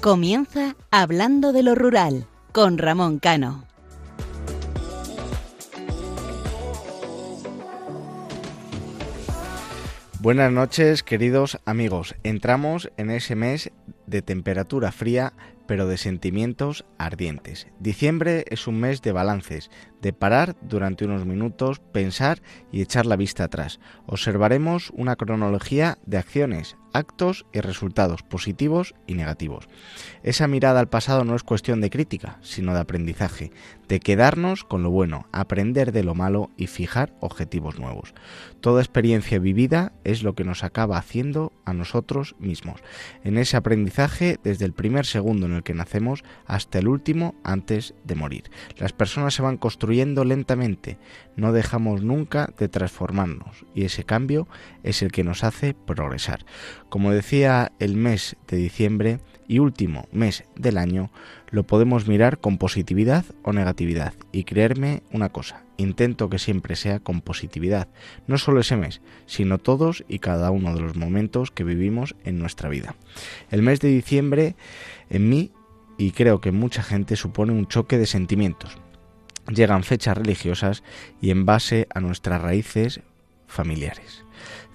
Comienza Hablando de lo Rural con Ramón Cano. Buenas noches, queridos amigos. Entramos en ese mes de temperatura fría, pero de sentimientos ardientes. Diciembre es un mes de balances, de parar durante unos minutos, pensar y echar la vista atrás. Observaremos una cronología de acciones, actos y resultados positivos y negativos. Esa mirada al pasado no es cuestión de crítica, sino de aprendizaje, de quedarnos con lo bueno, aprender de lo malo y fijar objetivos nuevos. Toda experiencia vivida es lo que nos acaba haciendo a nosotros mismos. En ese aprendizaje, desde el primer segundo en el que nacemos hasta el último antes de morir, las personas se van construyendo lentamente, no dejamos nunca de transformarnos y ese cambio es el que nos hace progresar. Como decía, el mes de diciembre y último mes del año lo podemos mirar con positividad o negatividad, y creerme una cosa, intento que siempre sea con positividad, no solo ese mes, sino todos y cada uno de los momentos que vivimos en nuestra vida. El mes de diciembre en mí, y creo que en mucha gente, supone un choque de sentimientos. Llegan fechas religiosas y en base a nuestras raíces familiares.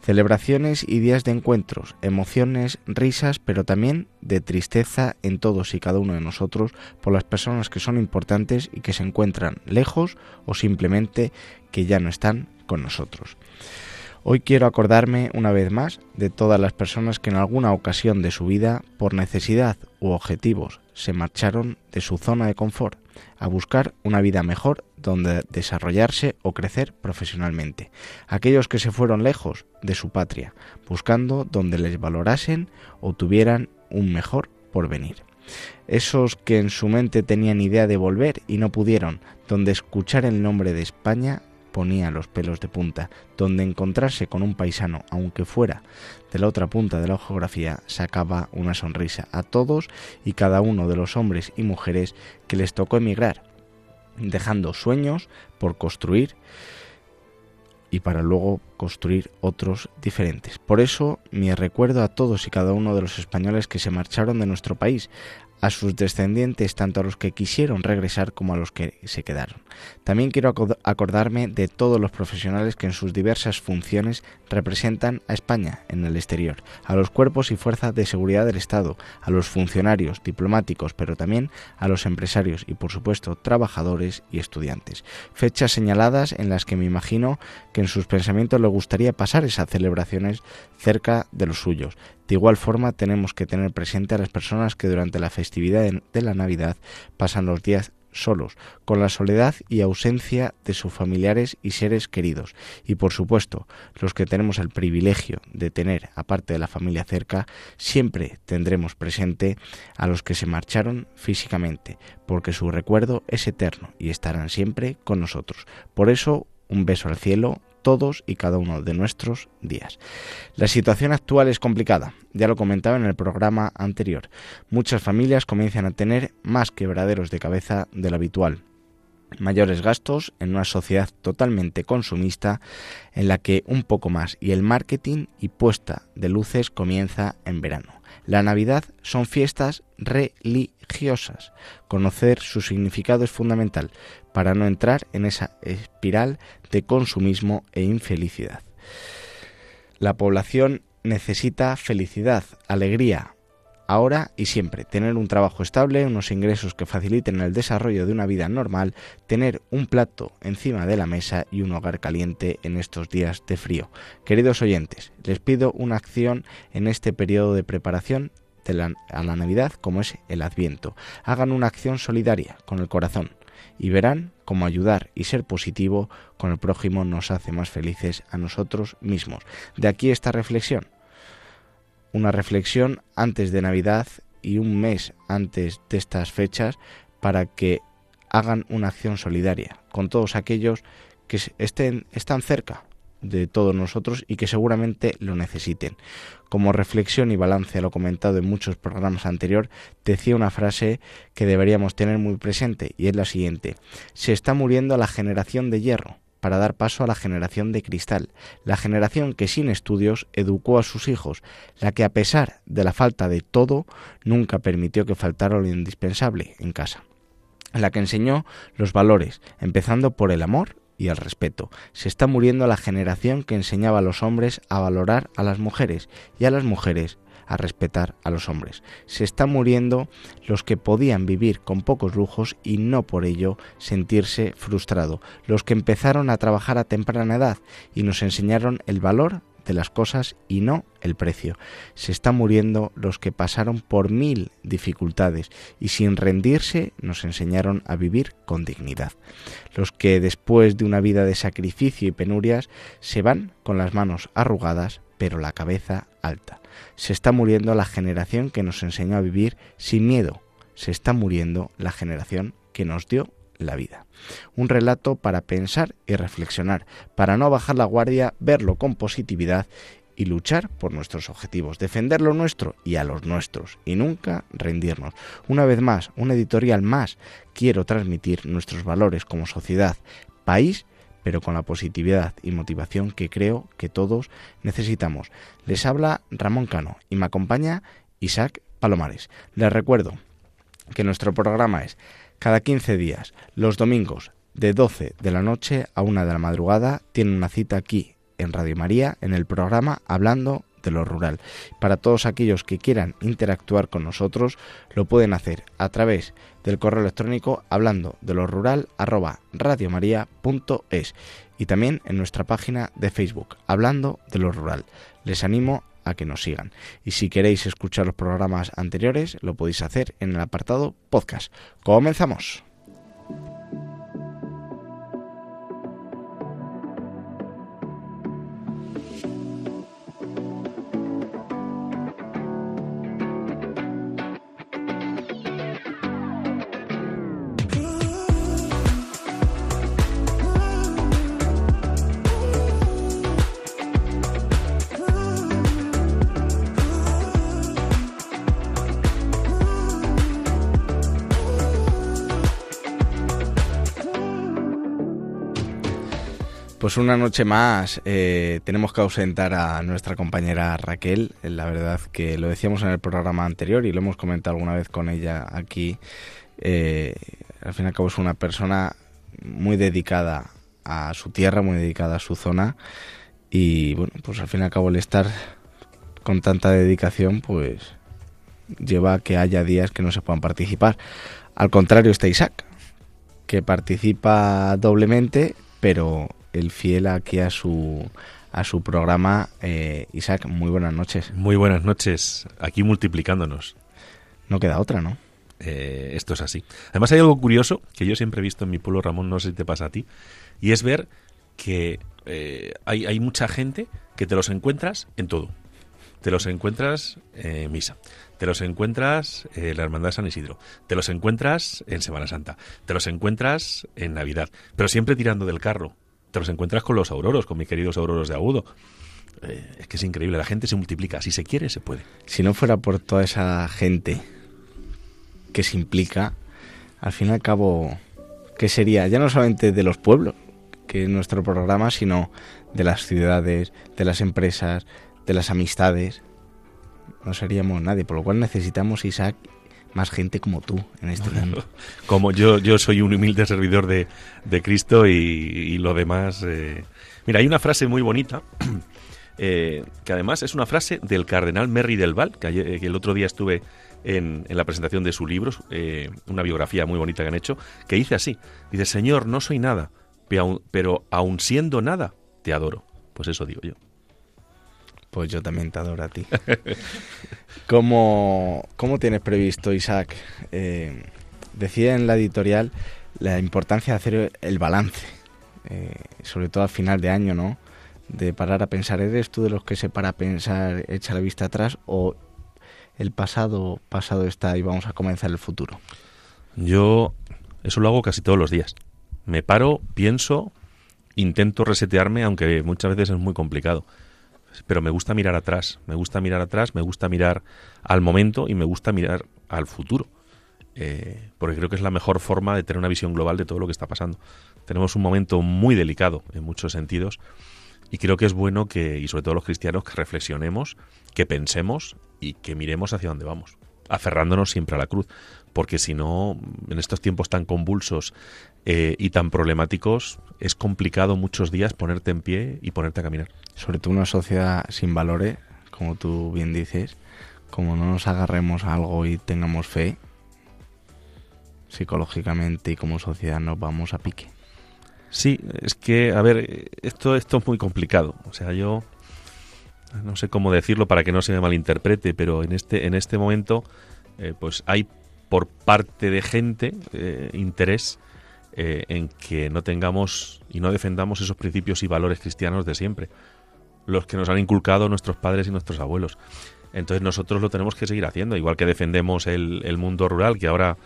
Celebraciones y días de encuentros, emociones, risas, pero también de tristeza en todos y cada uno de nosotros por las personas que son importantes y que se encuentran lejos o simplemente que ya no están con nosotros. Hoy quiero acordarme una vez más de todas las personas que en alguna ocasión de su vida, por necesidad u objetivos, se marcharon de su zona de confort a buscar una vida mejor donde desarrollarse o crecer profesionalmente. Aquellos que se fueron lejos de su patria, buscando donde les valorasen o tuvieran un mejor porvenir. Esos que en su mente tenían idea de volver y no pudieron, donde escuchar el nombre de España ponía los pelos de punta, donde encontrarse con un paisano, aunque fuera de la otra punta de la geografía, sacaba una sonrisa a todos y cada uno de los hombres y mujeres que les tocó emigrar, dejando sueños por construir y para luego construir otros diferentes. Por eso, mi recuerdo a todos y cada uno de los españoles que se marcharon de nuestro país, a sus descendientes, tanto a los que quisieron regresar como a los que se quedaron. También quiero acordarme de todos los profesionales que en sus diversas funciones representan a España en el exterior, a los cuerpos y fuerzas de seguridad del Estado, a los funcionarios, diplomáticos, pero también a los empresarios y, por supuesto, trabajadores y estudiantes. Fechas señaladas en las que me imagino que en sus pensamientos les gustaría pasar esas celebraciones cerca de los suyos. De igual forma, tenemos que tener presente a las personas que durante la festividad de la Navidad pasan los días solos, con la soledad y ausencia de sus familiares y seres queridos. Y por supuesto, los que tenemos el privilegio de tener, aparte de la familia cerca, siempre tendremos presente a los que se marcharon físicamente, porque su recuerdo es eterno y estarán siempre con nosotros. Por eso, un beso al cielo todos y cada uno de nuestros días. La situación actual es complicada, ya lo comentaba en el programa anterior. Muchas familias comienzan a tener más quebraderos de cabeza de lo habitual. Mayores gastos en una sociedad totalmente consumista en la que un poco más y el marketing y puesta de luces comienza en verano. La Navidad son fiestas religiosas. Conocer su significado es fundamental para no entrar en esa espiral de consumismo e infelicidad. La población necesita felicidad, alegría, ahora y siempre, tener un trabajo estable, unos ingresos que faciliten el desarrollo de una vida normal, tener un plato encima de la mesa y un hogar caliente en estos días de frío. Queridos oyentes, les pido una acción en este periodo de preparación a la Navidad, como es el Adviento. Hagan una acción solidaria con el corazón y verán cómo ayudar y ser positivo con el prójimo nos hace más felices a nosotros mismos. De aquí esta reflexión. Una reflexión antes de Navidad y un mes antes de estas fechas para que hagan una acción solidaria con todos aquellos que están cerca de todos nosotros y que seguramente lo necesiten. Como reflexión y balance a lo comentado en muchos programas anteriores, decía una frase que deberíamos tener muy presente y es la siguiente: se está muriendo la generación de hierro. para dar paso a la generación de cristal, la generación que sin estudios educó a sus hijos, la que a pesar de la falta de todo nunca permitió que faltara lo indispensable en casa, la que enseñó los valores, empezando por el amor y el respeto. Se está muriendo la generación que enseñaba a los hombres a valorar a las mujeres y a las mujeres a respetar a los hombres. Se están muriendo los que podían vivir con pocos lujos y no por ello sentirse frustrado, los que empezaron a trabajar a temprana edad y nos enseñaron el valor de las cosas y no el precio. Se están muriendo los que pasaron por mil dificultades y sin rendirse nos enseñaron a vivir con dignidad. Los que después de una vida de sacrificio y penurias se van con las manos arrugadas pero la cabeza alta. Se está muriendo la generación que nos enseñó a vivir sin miedo. Se está muriendo la generación que nos dio la vida. Un relato para pensar y reflexionar, para no bajar la guardia, verlo con positividad y luchar por nuestros objetivos, defender lo nuestro y a los nuestros, y nunca rendirnos. Una vez más, una editorial más, quiero transmitir nuestros valores como sociedad, país, pero con la positividad y motivación que creo que todos necesitamos. Les habla Ramón Cano y me acompaña Isaac Palomares. Les recuerdo que nuestro programa es cada 15 días, los domingos, de 12 de la noche a 1 de la madrugada. Tienen una cita aquí en Radio María, en el programa Hablando de lo Rural. Para todos aquellos que quieran interactuar con nosotros, lo pueden hacer a través del correo electrónico hablando de lo rural @radiomaria.es y también en nuestra página de Facebook Hablando de lo Rural. Les animo a que nos sigan. Y si queréis escuchar los programas anteriores, lo podéis hacer en el apartado podcast. ¡Comenzamos! Pues una noche más tenemos que ausentar a nuestra compañera Raquel. La verdad que lo decíamos en el programa anterior y lo hemos comentado alguna vez con ella aquí. Al fin y al cabo es una persona muy dedicada a su tierra, muy dedicada a su zona. Y bueno, pues al fin y al cabo el estar con tanta dedicación pues lleva a que haya días que no se puedan participar. Al contrario está Isaac, que participa doblemente, pero el fiel aquí a su programa. Isaac, muy buenas noches. Muy buenas noches, aquí multiplicándonos. No queda otra, ¿no? Esto es así. Además hay algo curioso que yo siempre he visto en mi pueblo, Ramón, no sé si te pasa a ti, y es ver que hay mucha gente que te los encuentras en todo. Te los encuentras en misa, te los encuentras en la Hermandad de San Isidro, te los encuentras en Semana Santa, te los encuentras en Navidad, pero siempre tirando del carro. Te los encuentras con los auroros, con mis queridos auroros de Agudo. Es que es increíble, la gente se multiplica. Si se quiere, se puede. Si no fuera por toda esa gente que se implica, al fin y al cabo, ¿qué sería? Ya no solamente de los pueblos, que es nuestro programa, sino de las ciudades, de las empresas, de las amistades. No seríamos nadie, por lo cual necesitamos, Isaac, más gente como tú en este mundo. Como yo soy un humilde servidor de Cristo y lo demás. Mira, hay una frase muy bonita, que además es una frase del Cardenal Merri del Val, que el otro día estuve en la presentación de su libro, una biografía muy bonita que han hecho, que dice así, dice, Señor, no soy nada, pero aun siendo nada, te adoro. Pues eso digo yo. Pues yo también te adoro a ti. ¿Cómo tienes previsto, Isaac? Decía en la editorial la importancia de hacer el balance, sobre todo al final de año, ¿no? De parar a pensar. ¿Eres tú de los que se para a pensar, echa la vista atrás o el pasado está y vamos a comenzar el futuro? Yo eso lo hago casi todos los días. Me paro, pienso, intento resetearme, aunque muchas veces es muy complicado. Pero me gusta mirar atrás, me gusta mirar al momento y me gusta mirar al futuro. porque creo que es la mejor forma de tener una visión global de todo lo que está pasando. Tenemos un momento muy delicado en muchos sentidos y creo que es bueno que, y sobre todo los cristianos, que reflexionemos, que pensemos y que miremos hacia dónde vamos, aferrándonos siempre a la cruz, porque si no, en estos tiempos tan convulsos y tan problemáticos, es complicado muchos días ponerte en pie y ponerte a caminar. Sobre todo una sociedad sin valores, como tú bien dices, como no nos agarremos a algo y tengamos fe, psicológicamente y como sociedad nos vamos a pique. Sí, es que, a ver, esto es muy complicado. O sea, yo no sé cómo decirlo para que no se me malinterprete, pero en este momento pues hay por parte de gente interés en que no tengamos y no defendamos esos principios y valores cristianos de siempre, los que nos han inculcado nuestros padres y nuestros abuelos. Entonces nosotros lo tenemos que seguir haciendo, igual que defendemos el mundo rural, que ahora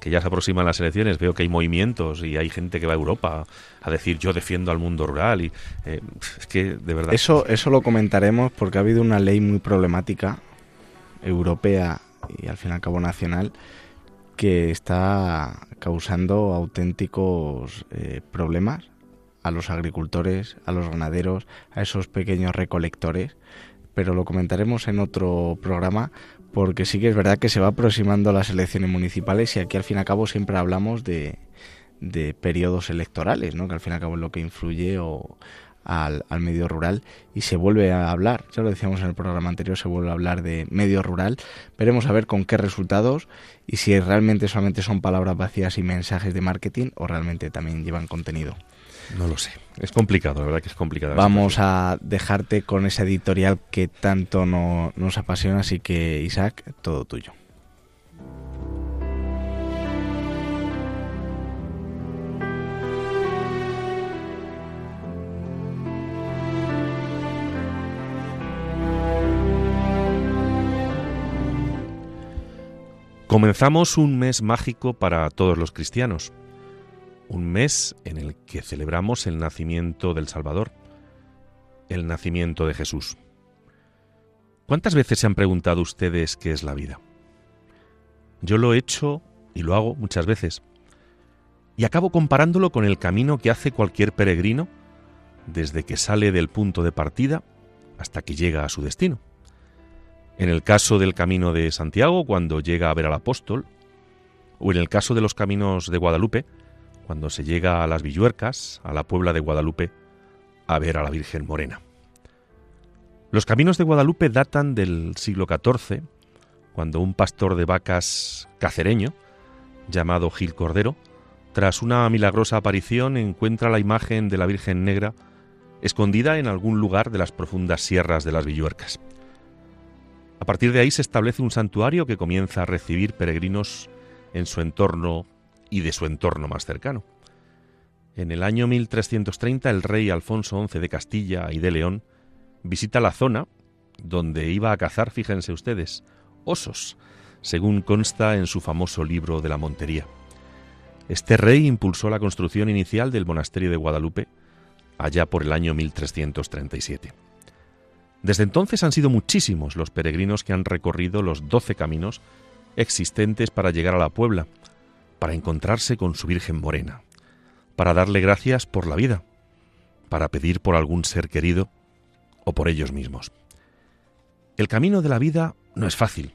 que ya se aproximan las elecciones, veo que hay movimientos y hay gente que va a Europa a decir yo defiendo al mundo rural y es que de verdad... Eso lo comentaremos porque ha habido una ley muy problemática, europea y al fin y al cabo nacional, que está causando auténticos problemas a los agricultores, a los ganaderos, a esos pequeños recolectores, pero lo comentaremos en otro programa. Porque sí que es verdad que se va aproximando a las elecciones municipales y aquí al fin y al cabo siempre hablamos de periodos electorales, ¿no? Que al fin y al cabo es lo que influye al medio rural y se vuelve a hablar, ya lo decíamos en el programa anterior, se vuelve a hablar de medio rural. Veremos a ver con qué resultados y si realmente solamente son palabras vacías y mensajes de marketing o realmente también llevan contenido. No lo sé. Es complicado, la verdad que es complicado. Vamos a dejarte con esa editorial que tanto nos apasiona, así que Isaac, todo tuyo. Comenzamos un mes mágico para todos los cristianos. Un mes en el que celebramos el nacimiento del Salvador, el nacimiento de Jesús. ¿Cuántas veces se han preguntado ustedes qué es la vida? Yo lo he hecho y lo hago muchas veces, y acabo comparándolo con el camino que hace cualquier peregrino desde que sale del punto de partida hasta que llega a su destino. En el caso del camino de Santiago, cuando llega a ver al apóstol, o en el caso de los caminos de Guadalupe, cuando se llega a las Villuercas, a la Puebla de Guadalupe, a ver a la Virgen Morena. Los caminos de Guadalupe datan del siglo XIV, cuando un pastor de vacas cacereño, llamado Gil Cordero, tras una milagrosa aparición, encuentra la imagen de la Virgen Negra escondida en algún lugar de las profundas sierras de las Villuercas. A partir de ahí se establece un santuario que comienza a recibir peregrinos en su entorno y de su entorno más cercano. En el año 1330 el rey Alfonso XI de Castilla y de León visita la zona donde iba a cazar, fíjense ustedes, osos, según consta en su famoso libro de la Montería. Este rey impulsó la construcción inicial del monasterio de Guadalupe allá por el año 1337. Desde entonces han sido muchísimos los peregrinos que han recorrido los 12 caminos existentes para llegar a la Puebla, para encontrarse con su Virgen Morena, para darle gracias por la vida, para pedir por algún ser querido o por ellos mismos. El camino de la vida no es fácil.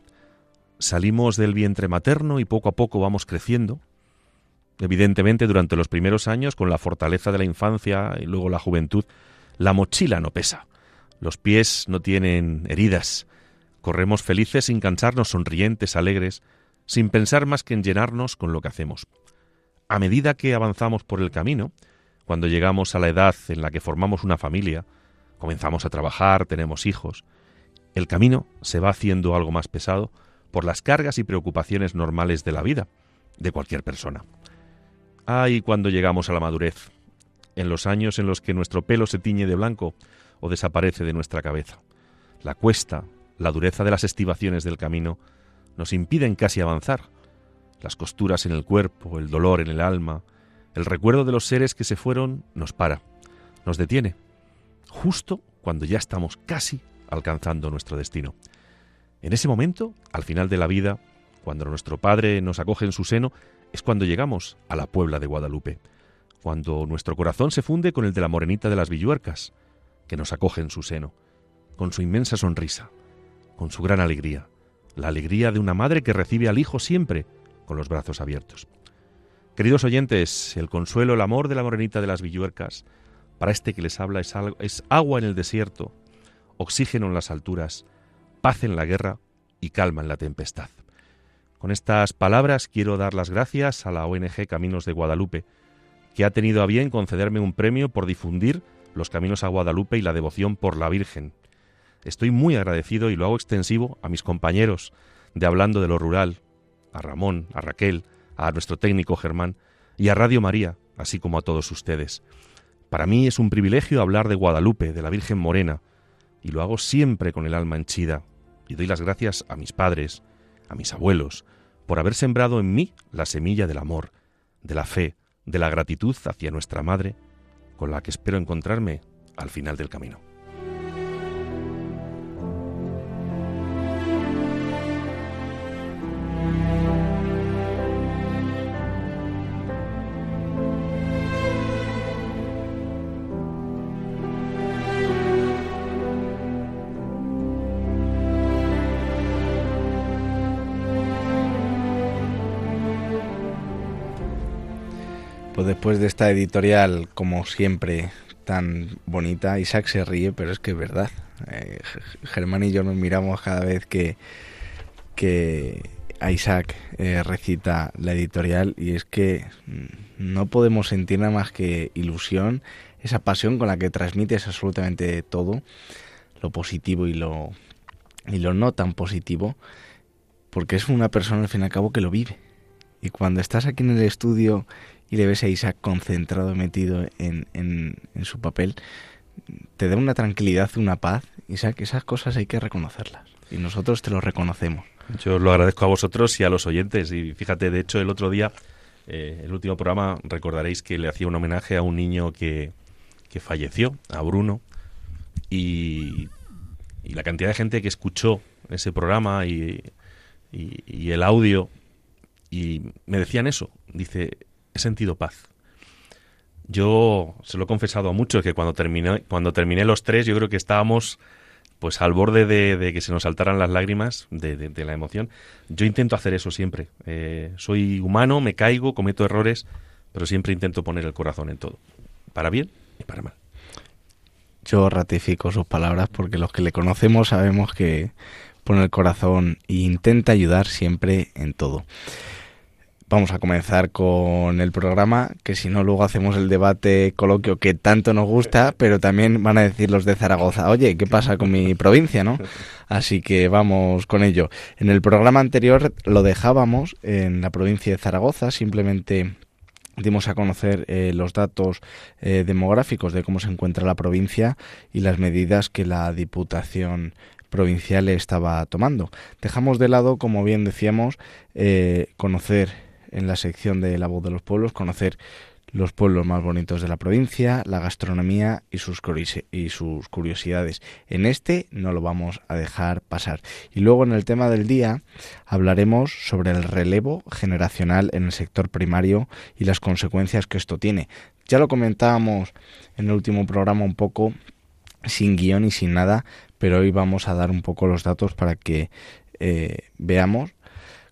Salimos del vientre materno y poco a poco vamos creciendo. Evidentemente, durante los primeros años, con la fortaleza de la infancia y luego la juventud, la mochila no pesa. Los pies no tienen heridas. Corremos felices sin cansarnos, sonrientes, alegres, sin pensar más que en llenarnos con lo que hacemos. A medida que avanzamos por el camino, cuando llegamos a la edad en la que formamos una familia, comenzamos a trabajar, tenemos hijos, el camino se va haciendo algo más pesado por las cargas y preocupaciones normales de la vida, de cualquier persona. Y cuando llegamos a la madurez, en los años en los que nuestro pelo se tiñe de blanco o desaparece de nuestra cabeza. La cuesta, la dureza de las estivaciones del camino, nos impiden casi avanzar. Las costuras en el cuerpo, el dolor en el alma, el recuerdo de los seres que se fueron nos para, nos detiene, justo cuando ya estamos casi alcanzando nuestro destino. En ese momento, al final de la vida, Cuando nuestro Padre nos acoge en su seno, es cuando llegamos a la Puebla de Guadalupe, cuando nuestro corazón se funde con el de la morenita de las Villuercas, que nos acoge en su seno, con su inmensa sonrisa, con su gran alegría, la alegría de una madre que recibe al hijo siempre con los brazos abiertos. Queridos oyentes, el consuelo, el amor de la morenita de las Villuercas, para este que les habla es agua en el desierto, oxígeno en las alturas, paz en la guerra y calma en la tempestad. Con estas palabras quiero dar las gracias a la ONG Caminos de Guadalupe, que ha tenido a bien concederme un premio por difundir los caminos a Guadalupe y la devoción por la Virgen. Estoy muy agradecido y lo hago extensivo a mis compañeros de Hablando de lo Rural, a Ramón, a Raquel, a nuestro técnico Germán y a Radio María, así como a todos ustedes. Para mí es un privilegio hablar de Guadalupe, de la Virgen Morena, y lo hago siempre con el alma henchida. Y doy las gracias a mis padres, a mis abuelos, por haber sembrado en mí la semilla del amor, de la fe, de la gratitud hacia nuestra Madre, con la que espero encontrarme al final del camino. Pues después de esta editorial, como siempre, tan bonita, Isaac se ríe, pero es que es verdad. Germán y yo nos miramos cada vez que Isaac recita la editorial, y es que no podemos sentir nada más que ilusión, esa pasión con la que transmites absolutamente todo, lo positivo y lo no tan positivo, porque es una persona al fin y al cabo que lo vive. Y cuando estás aquí en el estudio y le ves a Isaac concentrado, metido en su papel, te da una tranquilidad, una paz. Isaac, esas cosas hay que reconocerlas. Y nosotros te lo reconocemos. Yo lo agradezco a vosotros y a los oyentes. Y fíjate, de hecho, el otro día, el último programa, recordaréis que le hacía un homenaje a un niño que falleció, a Bruno. Y la cantidad de gente que escuchó ese programa y el audio. Y me decían eso, dice, he sentido paz. Yo se lo he confesado a muchos, que cuando terminé los tres, yo creo que estábamos pues al borde de que se nos saltaran las lágrimas de la emoción. Yo intento hacer eso siempre. Soy humano, me caigo, cometo errores, pero siempre intento poner el corazón en todo, para bien y para mal. Yo ratifico sus palabras, porque los que le conocemos sabemos que pone el corazón e intenta ayudar siempre en todo. Vamos a comenzar con el programa, que si no luego hacemos el debate coloquio que tanto nos gusta, pero también van a decir los de Zaragoza, oye, ¿qué pasa con mi provincia, no? Así que vamos con ello. En el programa anterior lo dejábamos en la provincia de Zaragoza, simplemente dimos a conocer los datos demográficos de cómo se encuentra la provincia y las medidas que la Diputación Provincial estaba tomando. Dejamos de lado, como bien decíamos, conocer en la sección de La Voz de los Pueblos, conocer los pueblos más bonitos de la provincia, la gastronomía y sus curiosidades. En este no lo vamos a dejar pasar. Y luego en el tema del día hablaremos sobre el relevo generacional en el sector primario y las consecuencias que esto tiene. Ya lo comentábamos en el último programa un poco sin guión y sin nada, pero hoy vamos a dar un poco los datos para que veamos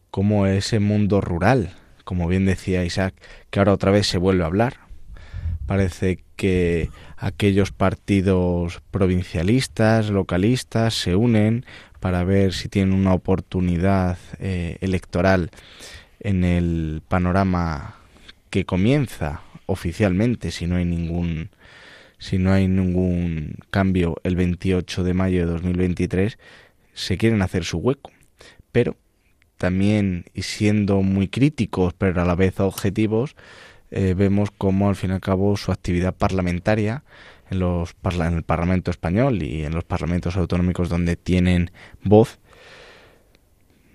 cómo ese mundo rural, como bien decía Isaac, que ahora otra vez se vuelve a hablar. Parece que aquellos partidos provincialistas, localistas, se unen para ver si tienen una oportunidad electoral en el panorama que comienza oficialmente, si no hay ningún cambio, el 28 de mayo de 2023, se quieren hacer su hueco. Pero también, y siendo muy críticos, pero a la vez objetivos, vemos cómo al fin y al cabo su actividad parlamentaria en el Parlamento español y en los parlamentos autonómicos donde tienen voz,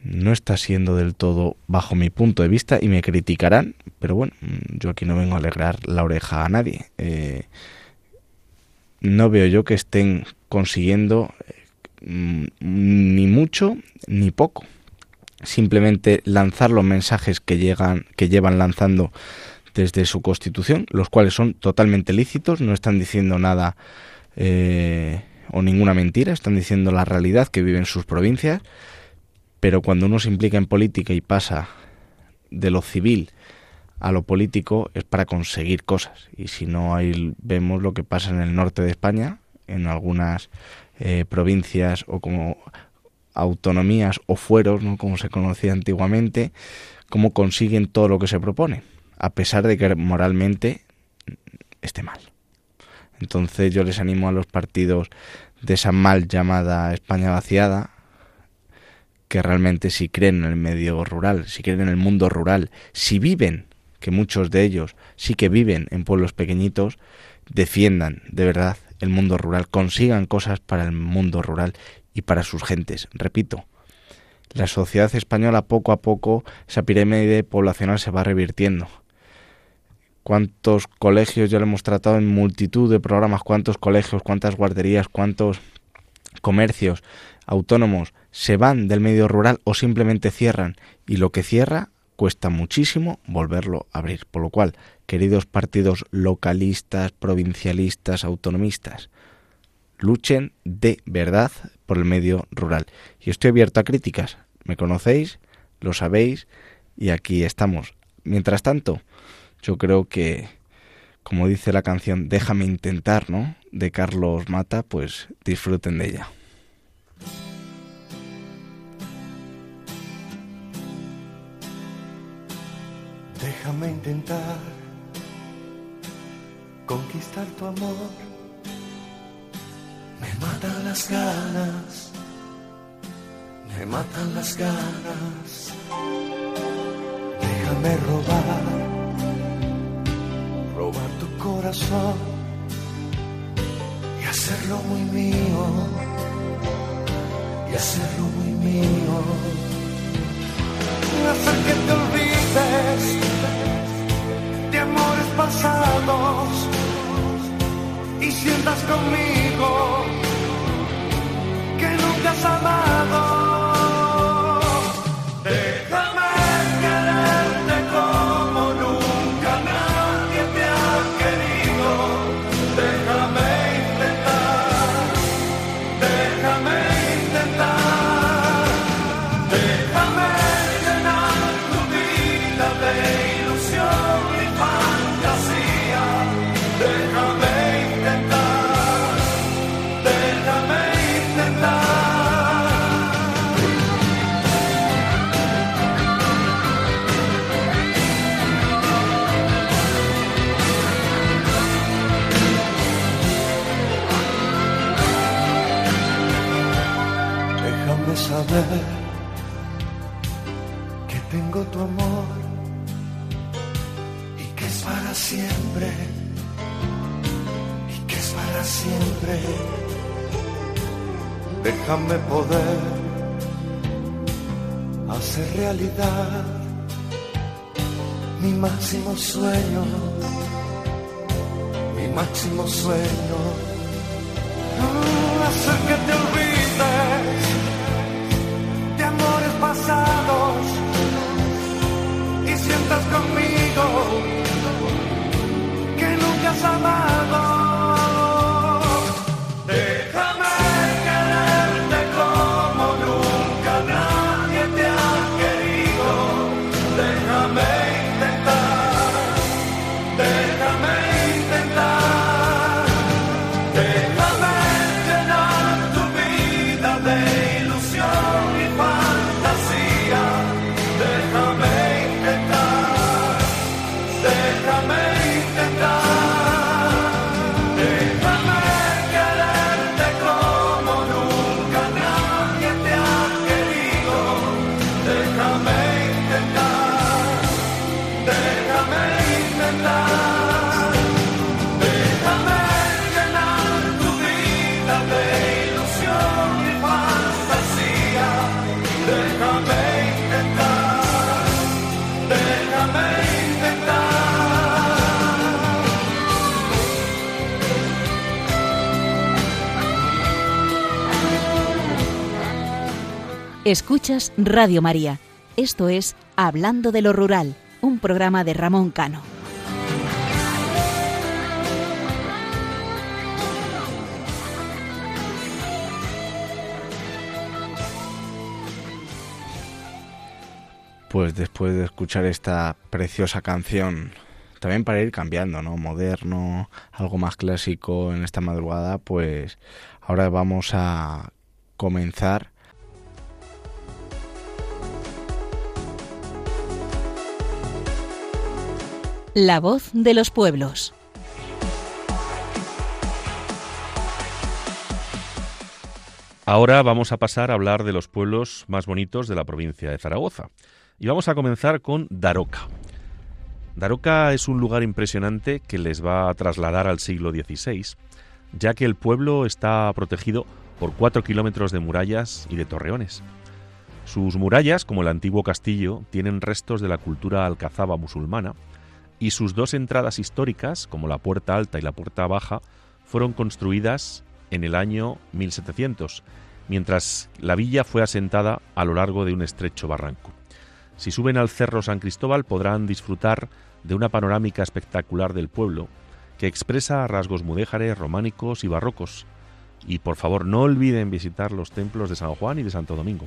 no está siendo del todo, bajo mi punto de vista, y me criticarán, pero bueno, yo aquí no vengo a alegrar la oreja a nadie. No veo yo que estén consiguiendo ni mucho ni poco. simplemente lanzar los mensajes que llevan lanzando desde su constitución, los cuales son totalmente lícitos, no están diciendo nada o ninguna mentira, están diciendo la realidad que viven sus provincias, pero cuando uno se implica en política y pasa de lo civil a lo político es para conseguir cosas, y si no, ahí vemos lo que pasa en el norte de España, en algunas provincias o como autonomías o fueros, ¿no?, como se conocía antiguamente, cómo consiguen todo lo que se propone, a pesar de que moralmente esté mal. Entonces yo les animo a los partidos de esa mal llamada España vaciada, que realmente si creen en el medio rural, si creen en el mundo rural, si viven, que muchos de ellos sí que viven en pueblos pequeñitos, defiendan de verdad el mundo rural, consigan cosas para el mundo rural y para sus gentes. Repito, la sociedad española poco a poco, esa pirámide poblacional se va revirtiendo. ¿Cuántos colegios ya lo hemos tratado en multitud de programas? ¿Cuántos colegios, cuántas guarderías, cuántos comercios autónomos se van del medio rural o simplemente cierran? Y lo que cierra cuesta muchísimo volverlo a abrir. Por lo cual, queridos partidos localistas, provincialistas, autonomistas, luchen de verdad por el medio rural. Y estoy abierto a críticas. Me conocéis, lo sabéis y aquí estamos. Mientras tanto, yo creo que, como dice la canción Déjame intentar, ¿no?, de Carlos Mata, pues disfruten de ella. Déjame intentar conquistar tu amor. Me matan las ganas, me matan las ganas. Déjame robar tu corazón y hacerlo muy mío, y hacerlo muy mío. Hacer que te olvides de amores pasados y sientas conmigo que nunca has amado. Que tengo tu amor y que es para siempre, y que es para siempre. Déjame poder hacer realidad mi máximo sueño, mi máximo sueño. Hacer que te olvides amores pasados y sientas conmigo que nunca has amado. Déjame intentar. Escuchas Radio María. Esto es Hablando de lo Rural, un programa de Ramón Cano. Pues después de escuchar esta preciosa canción, también para ir cambiando, ¿no? Moderno, algo más clásico en esta madrugada, pues ahora vamos a comenzar La voz de los pueblos. Ahora vamos a pasar a hablar de los pueblos más bonitos de la provincia de Zaragoza. Y vamos a comenzar con Daroca. Daroca es un lugar impresionante que les va a trasladar al siglo XVI, ya que el pueblo está protegido por 4 kilómetros de murallas y de torreones. Sus murallas, como el antiguo castillo, tienen restos de la cultura alcazaba musulmana, y sus 2 entradas históricas, como la Puerta Alta y la Puerta Baja, fueron construidas en el año 1700, mientras la villa fue asentada a lo largo de un estrecho barranco. Si suben al Cerro San Cristóbal podrán disfrutar de una panorámica espectacular del pueblo, que expresa rasgos mudéjares, románicos y barrocos. Y por favor, no olviden visitar los templos de San Juan y de Santo Domingo.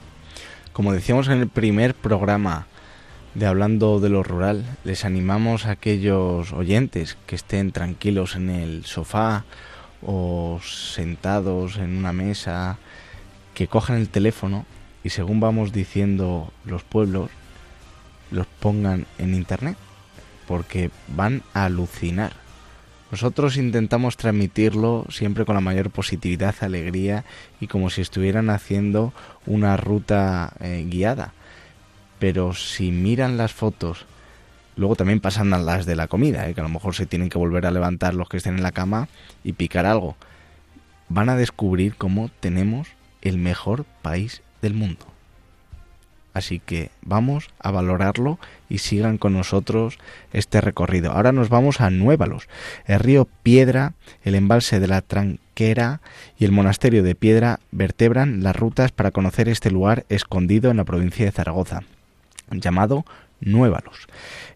Como decíamos en el primer programa de Hablando de lo Rural, les animamos a aquellos oyentes que estén tranquilos en el sofá o sentados en una mesa, que cojan el teléfono y según vamos diciendo los pueblos, los pongan en internet, porque van a alucinar. Nosotros intentamos transmitirlo siempre con la mayor positividad, alegría y como si estuvieran haciendo una ruta guiada. Pero si miran las fotos, luego también pasan a las de la comida, que a lo mejor se tienen que volver a levantar los que estén en la cama y picar algo. Van a descubrir cómo tenemos el mejor país del mundo. Así que vamos a valorarlo y sigan con nosotros este recorrido. Ahora nos vamos a Nuévalos, el río Piedra, el embalse de la Tranquera y el monasterio de Piedra vertebran las rutas para conocer este lugar escondido en la provincia de Zaragoza, llamado Nuévalos.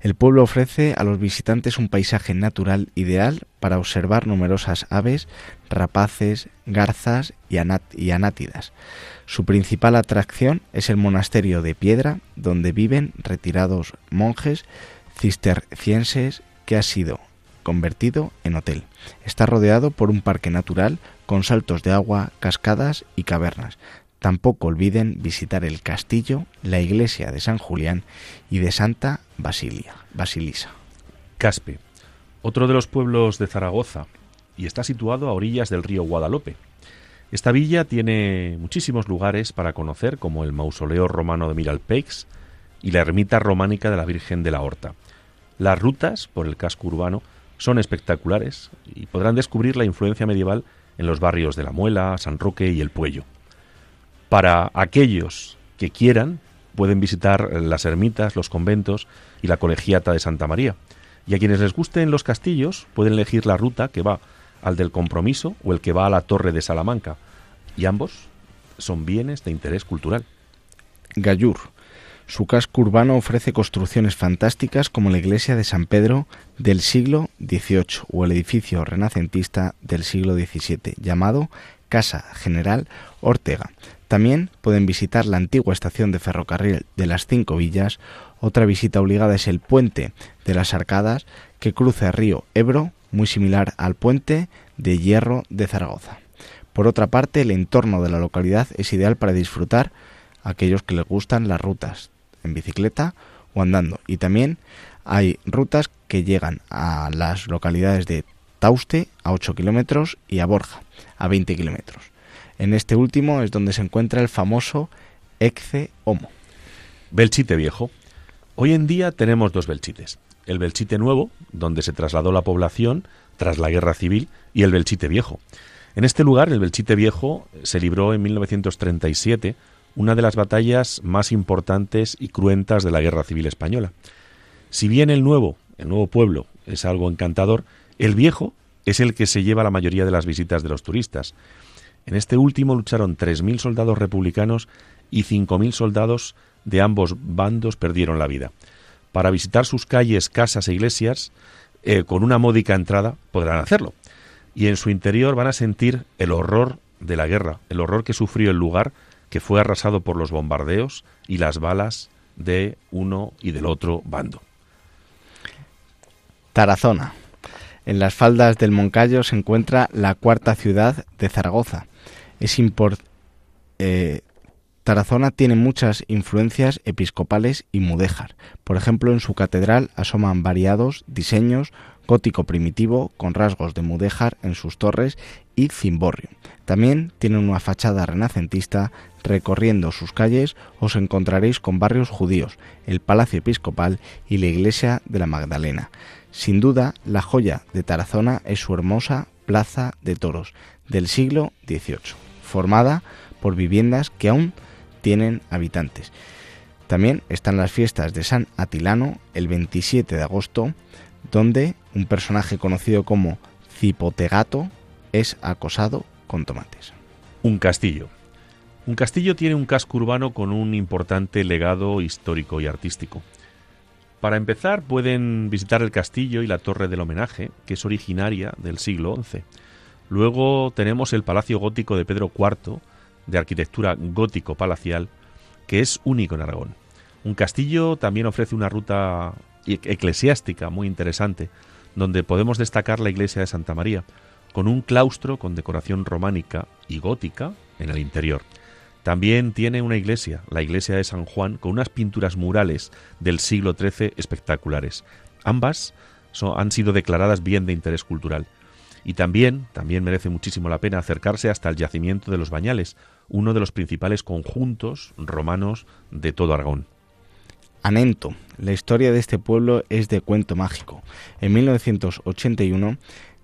El pueblo ofrece a los visitantes un paisaje natural ideal para observar numerosas aves, rapaces, garzas y anátidas. Su principal atracción es el monasterio de Piedra, donde viven retirados monjes cistercienses que ha sido convertido en hotel. Está rodeado por un parque natural con saltos de agua, cascadas y cavernas. Tampoco olviden visitar el castillo, la iglesia de San Julián y de Santa Basilisa. Caspe, otro de los pueblos de Zaragoza, y está situado a orillas del río Guadalope. Esta villa tiene muchísimos lugares para conocer, como el mausoleo romano de Miralpeix y la ermita románica de la Virgen de la Horta. Las rutas por el casco urbano son espectaculares y podrán descubrir la influencia medieval en los barrios de La Muela, San Roque y El Pueyo. Para aquellos que quieran, pueden visitar las ermitas, los conventos y la colegiata de Santa María. Y a quienes les gusten los castillos, pueden elegir la ruta que va al del Compromiso o el que va a la Torre de Salamanca. Y ambos son bienes de interés cultural. Gallur. Su casco urbano ofrece construcciones fantásticas como la iglesia de San Pedro del siglo XVIII o el edificio renacentista del siglo XVII, llamado Casa General Ortega. También pueden visitar la antigua estación de ferrocarril de las Cinco Villas. Otra visita obligada es el Puente de las Arcadas, que cruza el río Ebro, muy similar al Puente de Hierro de Zaragoza. Por otra parte, el entorno de la localidad es ideal para disfrutar a aquellos que les gustan las rutas en bicicleta o andando. Y también hay rutas que llegan a las localidades de Tauste a 8 kilómetros y a Borja a 20 kilómetros. En este último es donde se encuentra el famoso Ecce Homo. Belchite Viejo. Hoy en día tenemos 2 Belchites. El Belchite Nuevo, donde se trasladó la población tras la Guerra Civil, y el Belchite Viejo. En este lugar, el Belchite Viejo, se libró en 1937 una de las batallas más importantes y cruentas de la Guerra Civil Española. Si bien el nuevo pueblo, es algo encantador, el viejo es el que se lleva la mayoría de las visitas de los turistas. En este último lucharon 3.000 soldados republicanos y 5.000 soldados de ambos bandos perdieron la vida. Para visitar sus calles, casas e iglesias, con una módica entrada podrán hacerlo. Y en su interior van a sentir el horror de la guerra, el horror que sufrió el lugar, que fue arrasado por los bombardeos y las balas de uno y del otro bando. Tarazona. En las faldas del Moncayo se encuentra la cuarta ciudad de Zaragoza. Tarazona tiene muchas influencias episcopales y mudéjar. Por ejemplo, en su catedral asoman variados diseños gótico primitivo con rasgos de mudéjar en sus torres y cimborrio. También tiene una fachada renacentista. Recorriendo sus calles os encontraréis con barrios judíos, el Palacio Episcopal y la Iglesia de la Magdalena. Sin duda, la joya de Tarazona es su hermosa Plaza de Toros del siglo XVIII, formada por viviendas que aún tienen habitantes. También están las fiestas de San Atilano el 27 de agosto, donde un personaje conocido como Cipotegato es acosado con tomates. Un castillo. Un castillo tiene un casco urbano con un importante legado histórico y artístico. Para empezar, pueden visitar el castillo y la torre del homenaje, que es originaria del siglo XI. Luego tenemos el Palacio Gótico de Pedro IV, de arquitectura gótico-palacial, que es único en Aragón. Un castillo también ofrece una ruta eclesiástica muy interesante, donde podemos destacar la iglesia de Santa María, con un claustro con decoración románica y gótica en el interior. También tiene una iglesia, la iglesia de San Juan, con unas pinturas murales del siglo XIII espectaculares. Ambas han sido declaradas bien de interés cultural. Y también merece muchísimo la pena acercarse hasta el yacimiento de los Bañales, uno de los principales conjuntos romanos de todo Aragón. Anento. La historia de este pueblo es de cuento mágico. En 1981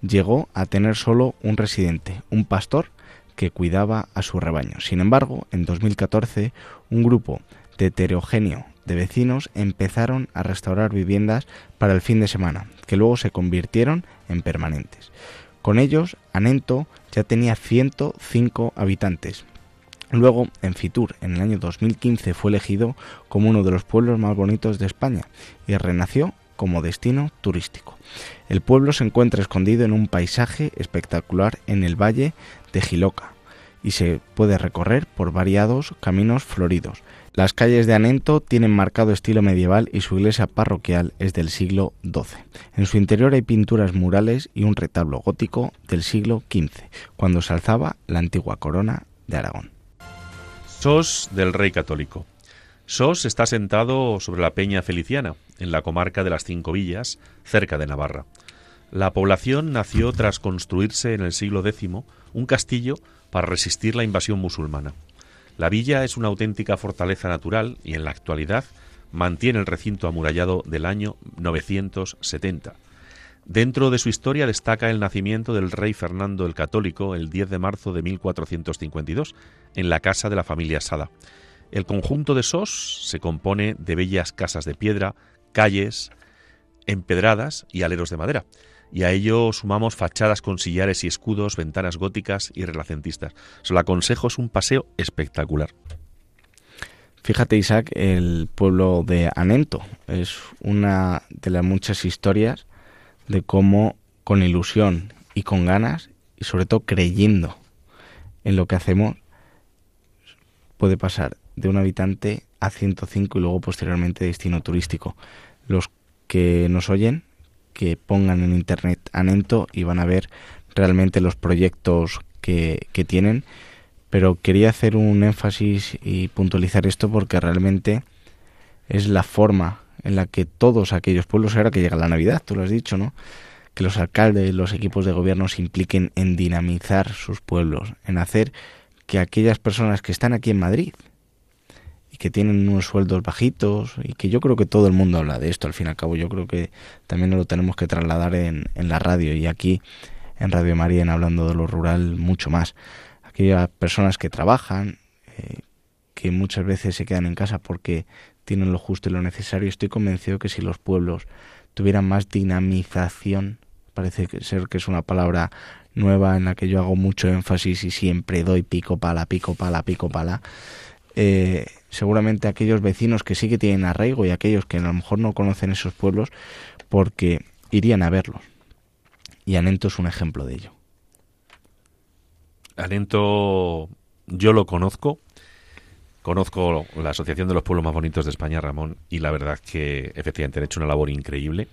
llegó a tener solo un residente, un pastor que cuidaba a su rebaño. Sin embargo, en 2014, un grupo de heterogéneo de vecinos empezaron a restaurar viviendas para el fin de semana, que luego se convirtieron en permanentes. Con ellos, Anento ya tenía 105 habitantes. Luego, en Fitur, en el año 2015, fue elegido como uno de los pueblos más bonitos de España y renació como destino turístico. El pueblo se encuentra escondido en un paisaje espectacular en el valle de Jiloca y se puede recorrer por variados caminos floridos. Las calles de Anento tienen marcado estilo medieval y su iglesia parroquial es del siglo XII. En su interior hay pinturas murales y un retablo gótico del siglo XV, cuando se alzaba la antigua corona de Aragón. Sos del Rey Católico. Sos está sentado sobre la Peña Feliciana, en la comarca de las Cinco Villas, cerca de Navarra. La población nació tras construirse en el siglo X un castillo para resistir la invasión musulmana. La villa es una auténtica fortaleza natural y en la actualidad mantiene el recinto amurallado del año 970. Dentro de su historia destaca el nacimiento del rey Fernando el Católico el 10 de marzo de 1452 en la casa de la familia Sada. El conjunto de Sos se compone de bellas casas de piedra, calles empedradas y aleros de madera. Y a ello sumamos fachadas con sillares y escudos, ventanas góticas y renacentistas. Se lo aconsejo, es un paseo espectacular. Fíjate, Isaac, el pueblo de Anento es una de las muchas historias de cómo con ilusión y con ganas y sobre todo creyendo en lo que hacemos puede pasar de un habitante a 105 y luego posteriormente destino turístico. Los que nos oyen, que pongan en internet Anento y van a ver realmente los proyectos que tienen. Pero quería hacer un énfasis y puntualizar esto porque realmente es la forma en la que todos aquellos pueblos, ahora que llega la Navidad, tú lo has dicho, ¿no?, que los alcaldes, los equipos de gobierno se impliquen en dinamizar sus pueblos, en hacer que aquellas personas que están aquí en Madrid que tienen unos sueldos bajitos y que yo creo que todo el mundo habla de esto, al fin y al cabo yo creo que también lo tenemos que trasladar en la radio y aquí en Radio María, en Hablando de lo Rural, mucho más. Aquellas personas que trabajan, que muchas veces se quedan en casa porque tienen lo justo y lo necesario, estoy convencido que si los pueblos tuvieran más dinamización, parece ser que es una palabra nueva en la que yo hago mucho énfasis y siempre doy pico pala, pico pala, pico pala, seguramente aquellos vecinos que sí que tienen arraigo y aquellos que a lo mejor no conocen esos pueblos, porque irían a verlos. Y Anento es un ejemplo de ello. Anento yo lo conozco. Conozco la Asociación de los Pueblos Más Bonitos de España, Ramón, y la verdad es que efectivamente han hecho una labor increíble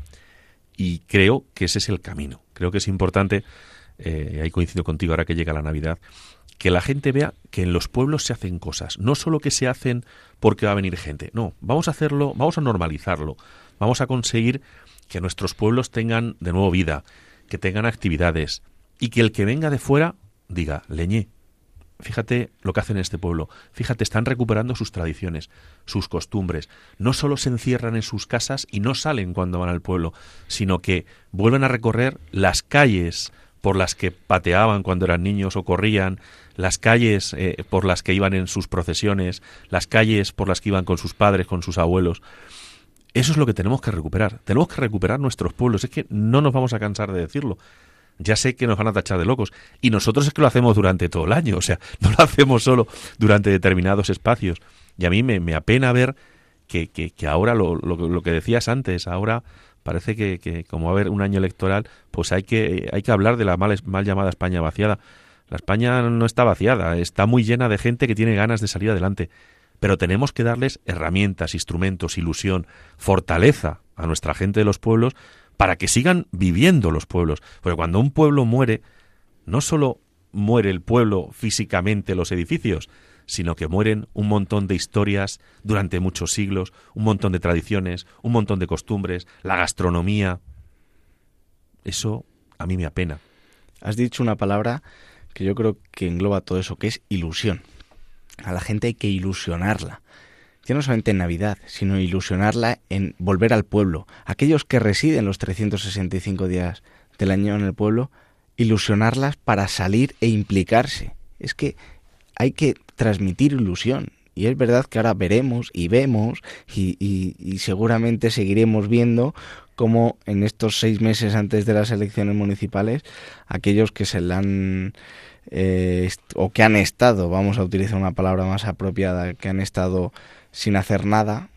y creo que ese es el camino. Creo que es importante, ahí coincido contigo ahora que llega la Navidad, que la gente vea que en los pueblos se hacen cosas, no solo que se hacen porque va a venir gente, no, vamos a hacerlo, vamos a normalizarlo, vamos a conseguir que nuestros pueblos tengan de nuevo vida, que tengan actividades y que el que venga de fuera diga, leñé, fíjate lo que hacen en este pueblo, fíjate, están recuperando sus tradiciones, sus costumbres, no solo se encierran en sus casas y no salen cuando van al pueblo, sino que vuelven a recorrer las calles por las que pateaban cuando eran niños o corrían, las calles por las que iban en sus procesiones, las calles por las que iban con sus padres, con sus abuelos. Eso es lo que tenemos que recuperar. Tenemos que recuperar nuestros pueblos. Es que no nos vamos a cansar de decirlo. Ya sé que nos van a tachar de locos. Y nosotros es que lo hacemos durante todo el año. O sea, no lo hacemos solo durante determinados espacios. Y a mí me apena ver que ahora lo que decías antes, ahora parece que como va a haber un año electoral, pues hay que hablar de la mal llamada España vaciada. La España no está vaciada, está muy llena de gente que tiene ganas de salir adelante. Pero tenemos que darles herramientas, instrumentos, ilusión, fortaleza a nuestra gente de los pueblos para que sigan viviendo los pueblos. Porque cuando un pueblo muere, no solo muere el pueblo físicamente, los edificios, sino que mueren un montón de historias durante muchos siglos, un montón de tradiciones, un montón de costumbres, la gastronomía. Eso a mí me apena. Has dicho una palabra que yo creo que engloba todo eso, que es ilusión. A la gente hay que ilusionarla. Ya no solamente en Navidad, sino ilusionarla en volver al pueblo. Aquellos que residen los 365 días del año en el pueblo, ilusionarlas para salir e implicarse. Es que hay que transmitir ilusión. Y es verdad que ahora veremos y vemos y seguramente seguiremos viendo cómo en estos 6 meses antes de las elecciones municipales, aquellos que se la han... o que han estado, vamos a utilizar una palabra más apropiada, que han estado sin hacer nada,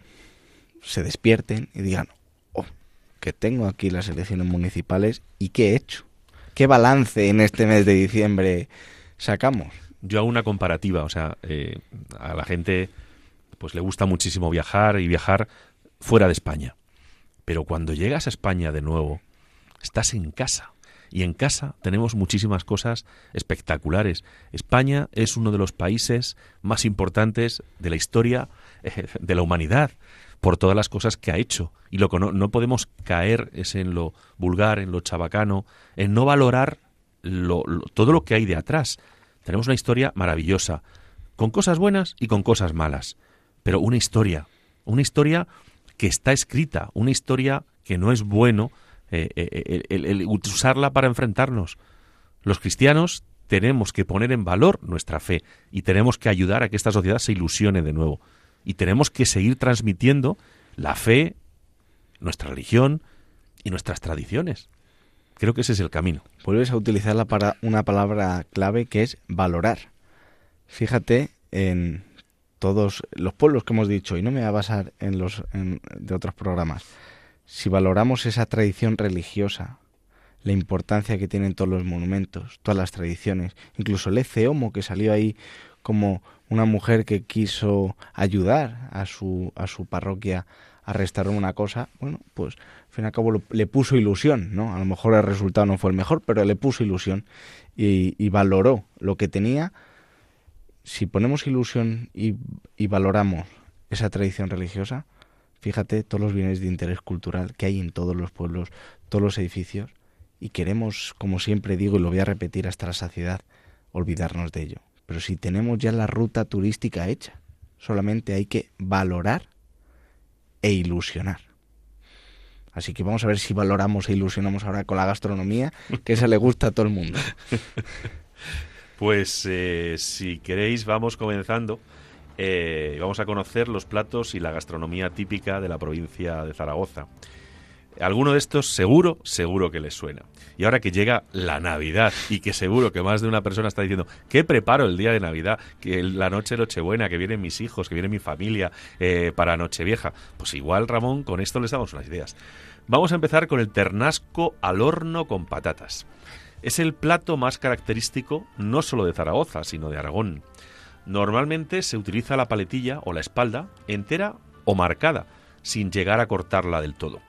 se despierten y digan, oh, que tengo aquí las elecciones municipales y qué he hecho, qué balance en este mes de diciembre sacamos. Yo hago una comparativa, o sea, a la gente pues le gusta muchísimo viajar y viajar fuera de España, pero cuando llegas a España de nuevo, estás en casa. Y en casa tenemos muchísimas cosas espectaculares. España es uno de los países más importantes de la historia de la humanidad por todas las cosas que ha hecho. Y lo que no podemos caer es en lo vulgar, en lo chabacano, en no valorar todo lo que hay de atrás. Tenemos una historia maravillosa, con cosas buenas y con cosas malas. Pero una historia que está escrita, una historia que no es bueno el usarla para enfrentarnos. Los cristianos tenemos que poner en valor nuestra fe y tenemos que ayudar a que esta sociedad se ilusione de nuevo. Y tenemos que seguir transmitiendo la fe, nuestra religión y nuestras tradiciones. Creo que ese es el camino. Vuelves a utilizarla para una palabra clave que es valorar. Fíjate en todos los pueblos que hemos dicho, y no me voy a basar en de otros programas. Si valoramos esa tradición religiosa, la importancia que tienen todos los monumentos, todas las tradiciones, incluso el Ecce Homo, que salió ahí como una mujer que quiso ayudar a su parroquia a restaurar una cosa, bueno, pues al fin y al cabo le puso ilusión, ¿no? A lo mejor el resultado no fue el mejor, pero le puso ilusión y valoró lo que tenía. Si ponemos ilusión y valoramos esa tradición religiosa, fíjate todos los bienes de interés cultural que hay en todos los pueblos, todos los edificios, y queremos, como siempre digo y lo voy a repetir hasta la saciedad, olvidarnos de ello. Pero si tenemos ya la ruta turística hecha, solamente hay que valorar e ilusionar. Así que vamos a ver si valoramos e ilusionamos ahora con la gastronomía, que esa le gusta a todo el mundo. Pues si queréis vamos comenzando. Vamos a conocer los platos y la gastronomía típica de la provincia de Zaragoza. Alguno de estos seguro que les suena. Y ahora que llega la Navidad y que seguro que más de una persona está diciendo ¿qué preparo el día de Navidad? Que la noche de Nochebuena, que vienen mis hijos, que viene mi familia para Nochevieja. Pues igual, Ramón, con esto les damos unas ideas. Vamos a empezar con el ternasco al horno con patatas. Es el plato más característico no solo de Zaragoza, sino de Aragón. Normalmente se utiliza la paletilla o la espalda entera o marcada, sin llegar a cortarla del todo.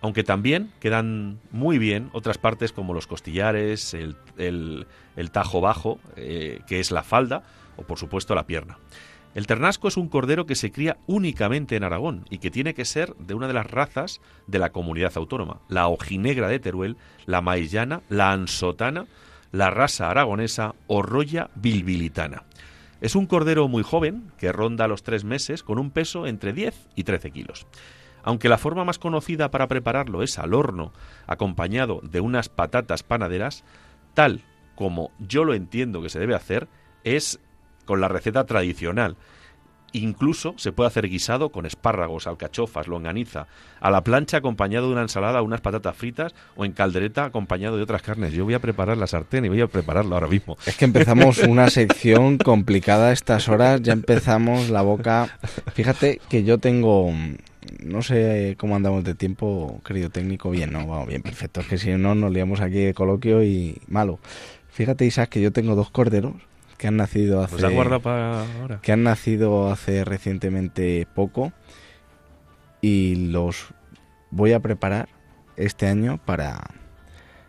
Aunque también quedan muy bien otras partes como los costillares, el tajo bajo, que es la falda, o por supuesto la pierna. El ternasco es un cordero que se cría únicamente en Aragón y que tiene que ser de una de las razas de la comunidad autónoma, la ojinegra de Teruel, la maillana, la ansotana, la raza aragonesa o roya bilbilitana. Es un cordero muy joven, que ronda los 3 meses, con un peso entre 10 y 13 kilos. Aunque la forma más conocida para prepararlo es al horno, acompañado de unas patatas panaderas, tal como yo lo entiendo que se debe hacer, es con la receta tradicional. Incluso se puede hacer guisado con espárragos, alcachofas, longaniza, a la plancha acompañado de una ensalada, unas patatas fritas o en caldereta acompañado de otras carnes. Yo voy a preparar la sartén y voy a prepararla ahora mismo. Es que empezamos una sección complicada a estas horas, ya empezamos la boca. Fíjate que yo tengo... No sé cómo andamos de tiempo, querido técnico. Bien, ¿no? Vamos, bien, perfecto. Es que si no, nos liamos aquí de coloquio y malo. Fíjate, Isaac, que yo tengo 2 corderos que han nacido hace... ¿Los has guardado para ahora? Que han nacido hace recientemente poco y los voy a preparar este año para,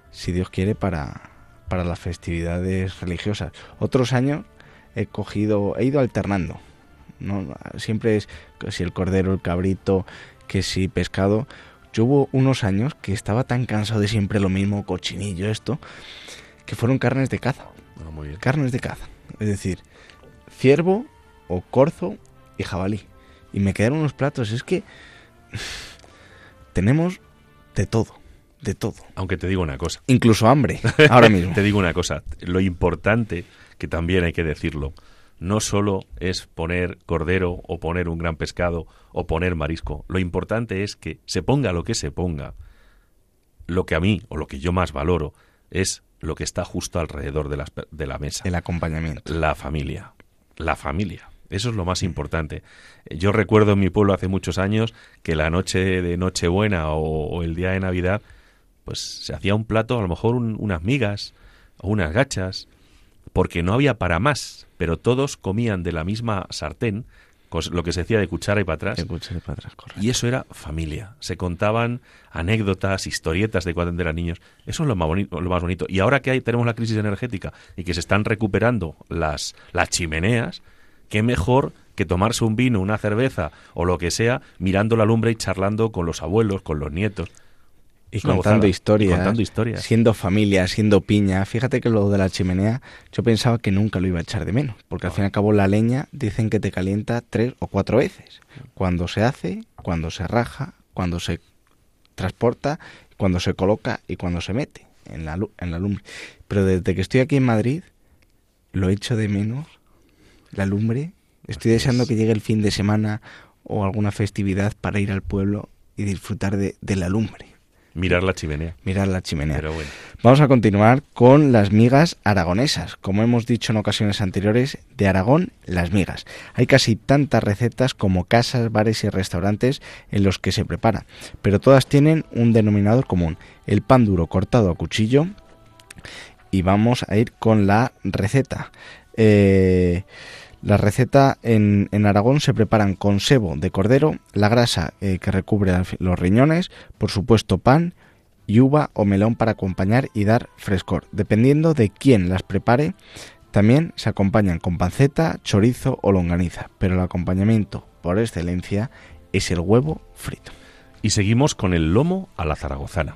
si Dios quiere, para las festividades religiosas. Otros años he ido alternando. No, siempre es que si el cordero, el cabrito, que si pescado. Yo hubo unos años que estaba tan cansado de siempre lo mismo, cochinillo, esto, que fueron carnes de caza. Oh, muy bien. Carnes de caza, es decir, ciervo o corzo y jabalí. Y me quedaron unos platos, es que tenemos de todo. De todo. Aunque te digo una cosa. Incluso hambre, ahora mismo. Te digo una cosa, lo importante, que también hay que decirlo, no solo es poner cordero o poner un gran pescado o poner marisco. Lo importante es que se ponga lo que se ponga. Lo que a mí, o lo que yo más valoro, es lo que está justo alrededor de la mesa. El acompañamiento. La familia. La familia. Eso es lo más importante. Yo recuerdo en mi pueblo hace muchos años que la noche de Nochebuena o el día de Navidad, pues se hacía un plato, a lo mejor unas migas o unas gachas, porque no había para más, pero todos comían de la misma sartén, lo que se decía de cuchara y para atrás. De cuchara y para atrás, correcto. Y eso era familia. Se contaban anécdotas, historietas de cuando eran niños. Eso es lo más bonito. Y ahora que tenemos la crisis energética y que se están recuperando las chimeneas, qué mejor que tomarse un vino, una cerveza o lo que sea, mirando la lumbre y charlando con los abuelos, con los nietos. Y contando historias, siendo familia, siendo piña. Fíjate que lo de la chimenea, yo pensaba que nunca lo iba a echar de menos, porque al fin y al cabo la leña dicen que te calienta 3 o 4 veces. Cuando se hace, cuando se raja, cuando se transporta, cuando se coloca y cuando se mete en la lumbre. Pero desde que estoy aquí en Madrid, lo echo de menos, la lumbre. Estoy deseando que llegue el fin de semana o alguna festividad para ir al pueblo y disfrutar de la lumbre. Mirar la chimenea. Pero bueno. Vamos a continuar con las migas aragonesas. Como hemos dicho en ocasiones anteriores, de Aragón, las migas. Hay casi tantas recetas como casas, bares y restaurantes en los que se prepara, pero todas tienen un denominador común, el pan duro cortado a cuchillo. Y vamos a ir con la receta. La receta en Aragón se preparan con sebo de cordero, la grasa que recubre los riñones, por supuesto pan y uva o melón para acompañar y dar frescor. Dependiendo de quién las prepare, también se acompañan con panceta, chorizo o longaniza, pero el acompañamiento por excelencia es el huevo frito. Y seguimos con el lomo a la zaragozana.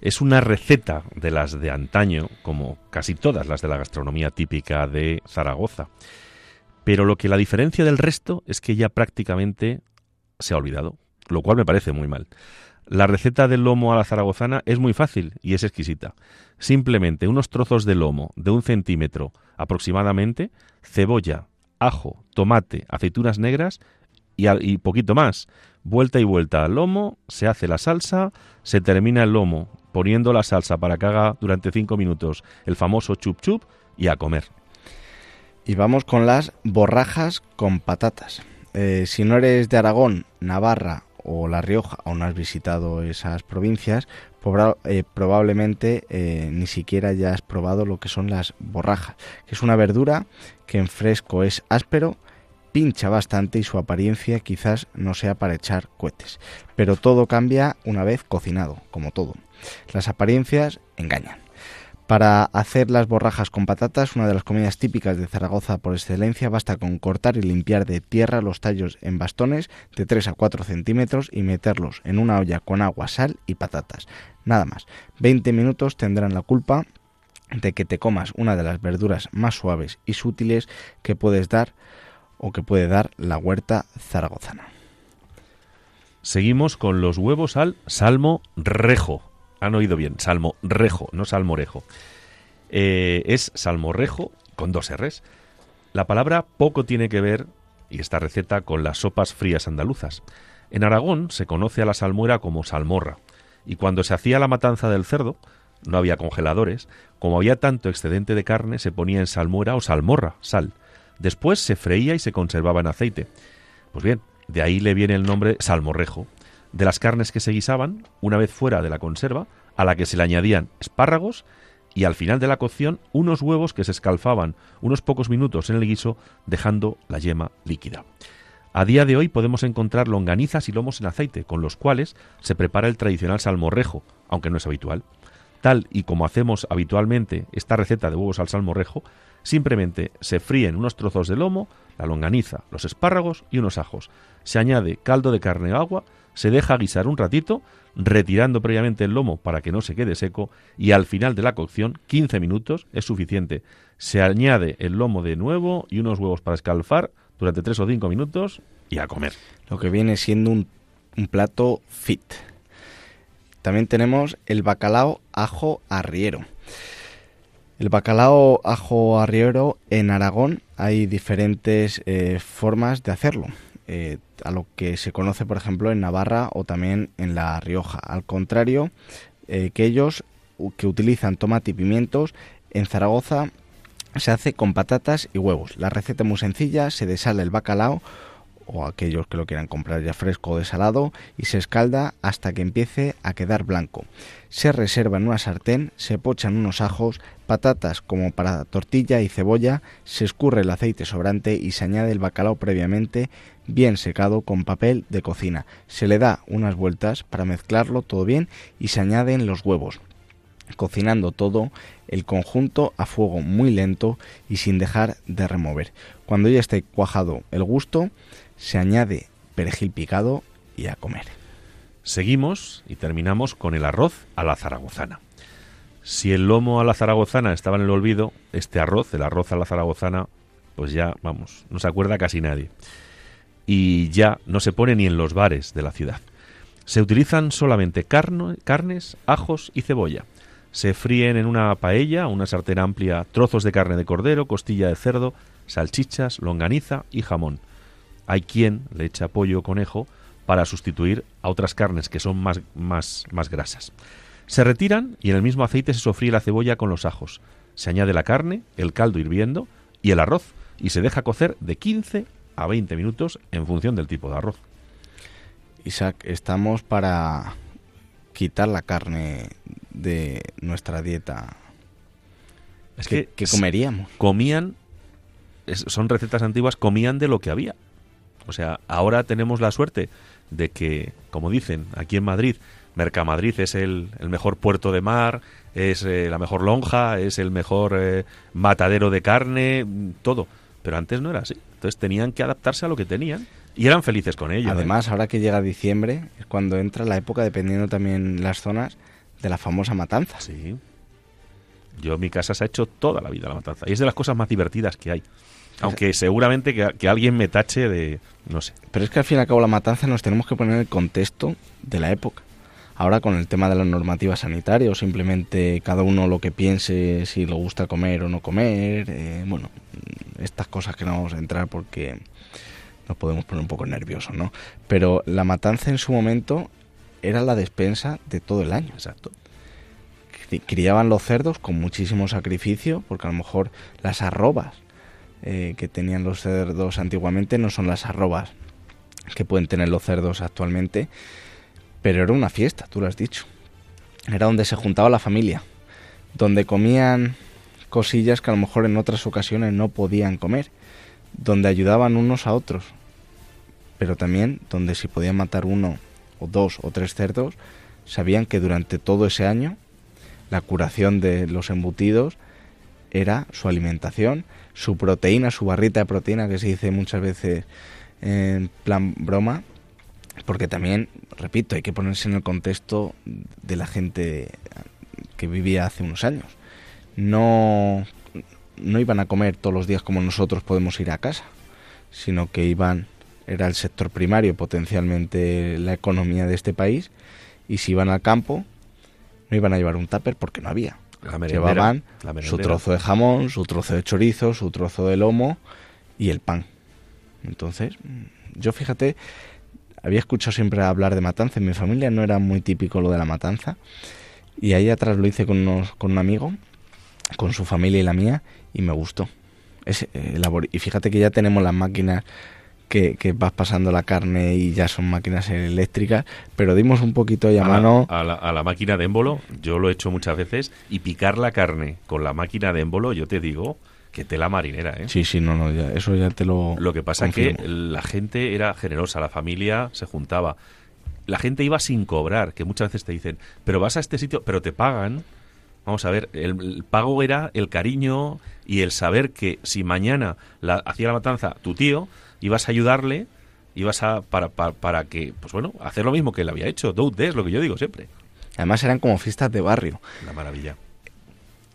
Es una receta de las de antaño, como casi todas las de la gastronomía típica de Zaragoza. Pero lo que la diferencia del resto es que ya prácticamente se ha olvidado, lo cual me parece muy mal. La receta del lomo a la zaragozana es muy fácil y es exquisita. Simplemente unos trozos de lomo de 1 centímetro aproximadamente, cebolla, ajo, tomate, aceitunas negras y poquito más. Vuelta y vuelta al lomo, se hace la salsa, se termina el lomo poniendo la salsa para que haga durante 5 minutos el famoso chup chup y a comer. Y vamos con las borrajas con patatas. Si no eres de Aragón, Navarra o La Rioja, aún no has visitado esas provincias, probablemente ni siquiera ya has probado lo que son las borrajas, que es una verdura que en fresco es áspero, pincha bastante y su apariencia quizás no sea para echar cohetes, pero todo cambia una vez cocinado, como todo. Las apariencias engañan. Para hacer las borrajas con patatas, una de las comidas típicas de Zaragoza por excelencia, basta con cortar y limpiar de tierra los tallos en bastones de 3 a 4 centímetros y meterlos en una olla con agua, sal y patatas. Nada más. 20 minutos tendrán la culpa de que te comas una de las verduras más suaves y sutiles que puedes dar o que puede dar la huerta zaragozana. Seguimos con los huevos al salmorejo. Han oído bien, salmorejo, no salmorejo. Es salmorejo con 2 R's. La palabra poco tiene que ver, y esta receta, con las sopas frías andaluzas. En Aragón se conoce a la salmuera como salmorra, y cuando se hacía la matanza del cerdo, no había congeladores, como había tanto excedente de carne, se ponía en salmuera o salmorra, sal. Después se freía y se conservaba en aceite. Pues bien, de ahí le viene el nombre salmorejo. De las carnes que se guisaban, una vez fuera de la conserva, a la que se le añadían espárragos y al final de la cocción unos huevos que se escalfaban unos pocos minutos en el guiso, dejando la yema líquida. A día de hoy podemos encontrar longanizas y lomos en aceite, con los cuales se prepara el tradicional salmorejo, aunque no es habitual. Tal y como hacemos habitualmente esta receta de huevos al salmorejo, simplemente se fríen unos trozos de lomo, la longaniza, los espárragos y unos ajos. Se añade caldo de carne o agua, se deja guisar un ratito, retirando previamente el lomo para que no se quede seco, y al final de la cocción, 15 minutos, es suficiente. Se añade el lomo de nuevo y unos huevos para escalfar durante 3 o 5 minutos y a comer. Lo que viene siendo un plato fit. También tenemos el bacalao ajo arriero. El bacalao ajo arriero en Aragón hay diferentes formas de hacerlo. A lo que se conoce, por ejemplo, en Navarra o también en La Rioja. Al contrario que ellos, que utilizan tomate y pimientos, en Zaragoza se hace con patatas y huevos. La receta es muy sencilla: se desala el bacalao, o aquellos que lo quieran comprar ya fresco o desalado, y se escalda hasta que empiece a quedar blanco. Se reserva en una sartén, se pochan unos ajos, patatas como para tortilla y cebolla, se escurre el aceite sobrante y se añade el bacalao previamente bien secado con papel de cocina. Se le da unas vueltas para mezclarlo todo bien y se añaden los huevos, cocinando todo el conjunto a fuego muy lento y sin dejar de remover. Cuando ya esté cuajado el gusto, se añade perejil picado y a comer. Seguimos y terminamos con el arroz a la zaragozana. Si el lomo a la zaragozana estaba en el olvido, este arroz, el arroz a la zaragozana, pues ya, vamos, no se acuerda casi nadie. Y ya no se pone ni en los bares de la ciudad. Se utilizan solamente carnes, ajos y cebolla. Se fríen en una paella, una sartén amplia, trozos de carne de cordero, costilla de cerdo, salchichas, longaniza y jamón. Hay quien le echa pollo o conejo para sustituir a otras carnes que son más grasas. Se retiran y en el mismo aceite se sofríe la cebolla con los ajos. Se añade la carne, el caldo hirviendo y el arroz, y se deja cocer de 15 a 20 minutos en función del tipo de arroz. Isaac, estamos para quitar la carne de nuestra dieta. Es que comeríamos. Son recetas antiguas, comían de lo que había. O sea, ahora tenemos la suerte de que, como dicen aquí en Madrid, Mercamadrid es el mejor puerto de mar, es la mejor lonja, es el mejor matadero de carne, todo. Pero antes no era así. Entonces tenían que adaptarse a lo que tenían y eran felices con ello. Además, ahora que llega diciembre es cuando entra la época, dependiendo también las zonas, de la famosa matanza. Sí. Yo en mi casa se ha hecho toda la vida la matanza y es de las cosas más divertidas que hay. Aunque seguramente que alguien me tache de... no sé. Pero es que al fin y al cabo la matanza nos tenemos que poner en el contexto de la época. Ahora con el tema de la normativa sanitaria o simplemente cada uno lo que piense, si le gusta comer o no comer, bueno, estas cosas que no vamos a entrar porque nos podemos poner un poco nerviosos, ¿no? Pero la matanza en su momento era la despensa de todo el año, exacto. Criaban los cerdos con muchísimo sacrificio, porque a lo mejor las arrobas que tenían los cerdos antiguamente no son las arrobas que pueden tener los cerdos actualmente, pero era una fiesta, tú lo has dicho. Era donde se juntaba la familia, donde comían cosillas que a lo mejor en otras ocasiones no podían comer, donde ayudaban unos a otros, pero también donde si podían matar uno o dos o tres cerdos, sabían que durante todo ese año la curación de los embutidos era su alimentación, su proteína, su barrita de proteína, que se dice muchas veces en plan broma, porque también, repito, hay que ponerse en el contexto de la gente que vivía hace unos años. No iban a comer todos los días como nosotros podemos ir a casa, sino que era el sector primario, potencialmente la economía de este país, y si iban al campo no iban a llevar un tupper porque no había. Llevaban su trozo de jamón, su trozo de chorizo, su trozo de lomo y el pan. Entonces, yo fíjate, había escuchado siempre hablar de matanza. En mi familia no era muy típico lo de la matanza. Y ahí atrás lo hice con un amigo, con su familia y la mía, y me gustó. Y fíjate que ya tenemos las máquinas que vas pasando la carne y ya son máquinas eléctricas, pero dimos un poquito ahí a mano. A la máquina de émbolo, yo lo he hecho muchas veces, y picar la carne con la máquina de émbolo, yo te digo que tela marinera, ¿eh? Sí, no, ya, eso ya te lo confirmo. Lo que pasa es que la gente era generosa, la familia se juntaba, la gente iba sin cobrar, que muchas veces te dicen, pero vas a este sitio, pero te pagan. Vamos a ver, el pago era el cariño y el saber que si mañana hacía la matanza tu tío, ibas a ayudarle, para que, pues bueno, hacer lo mismo que él había hecho. Es lo que yo digo siempre. Además eran como fiestas de barrio. La maravilla.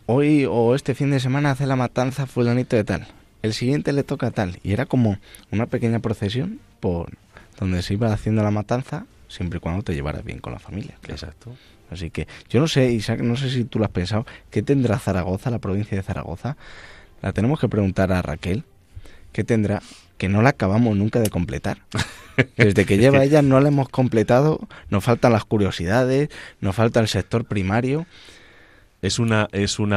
Hoy o este fin de semana hace la matanza fulanito de tal, el siguiente le toca tal. Y era como una pequeña procesión por donde se iba haciendo la matanza, siempre y cuando te llevaras bien con la familia. Claro. Exacto. Así que yo no sé, Isaac, no sé si tú lo has pensado, ¿qué tendrá Zaragoza, la provincia de Zaragoza? La tenemos que preguntar a Raquel, ¿qué tendrá? Que no la acabamos nunca de completar. Desde que lleva ella no la hemos completado, nos faltan las curiosidades, nos falta el sector primario. Es una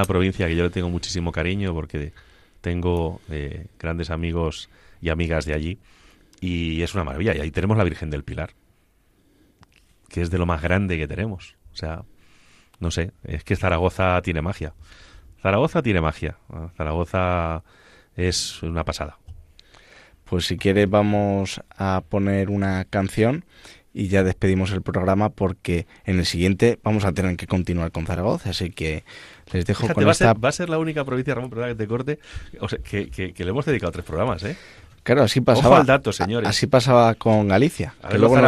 provincia que yo le tengo muchísimo cariño porque tengo grandes amigos y amigas de allí y es una maravilla. Y ahí tenemos la Virgen del Pilar, que es de lo más grande que tenemos. O sea, no sé, es que Zaragoza tiene magia. Zaragoza tiene magia. Zaragoza es una pasada. Pues si quieres vamos a poner una canción y ya despedimos el programa porque en el siguiente vamos a tener que continuar con Zaragoza. Así que les dejo. Fíjate, con esta... Va a ser la única provincia, Ramón, perdona que te corte, o sea, que le hemos dedicado 3 programas, ¿eh? Claro, así pasaba. Ojo al dato, señores. Así pasaba con Galicia. A ver, luego los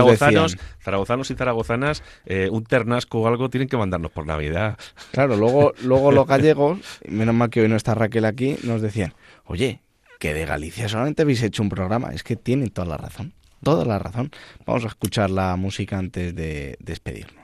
zaragozanos y zaragozanas, un ternasco o algo tienen que mandarnos por Navidad. Claro, luego los gallegos, menos mal que hoy no está Raquel aquí, nos decían, oye, que de Galicia solamente habéis hecho un programa. Es que tienen toda la razón, toda la razón. Vamos a escuchar la música antes de despedirnos.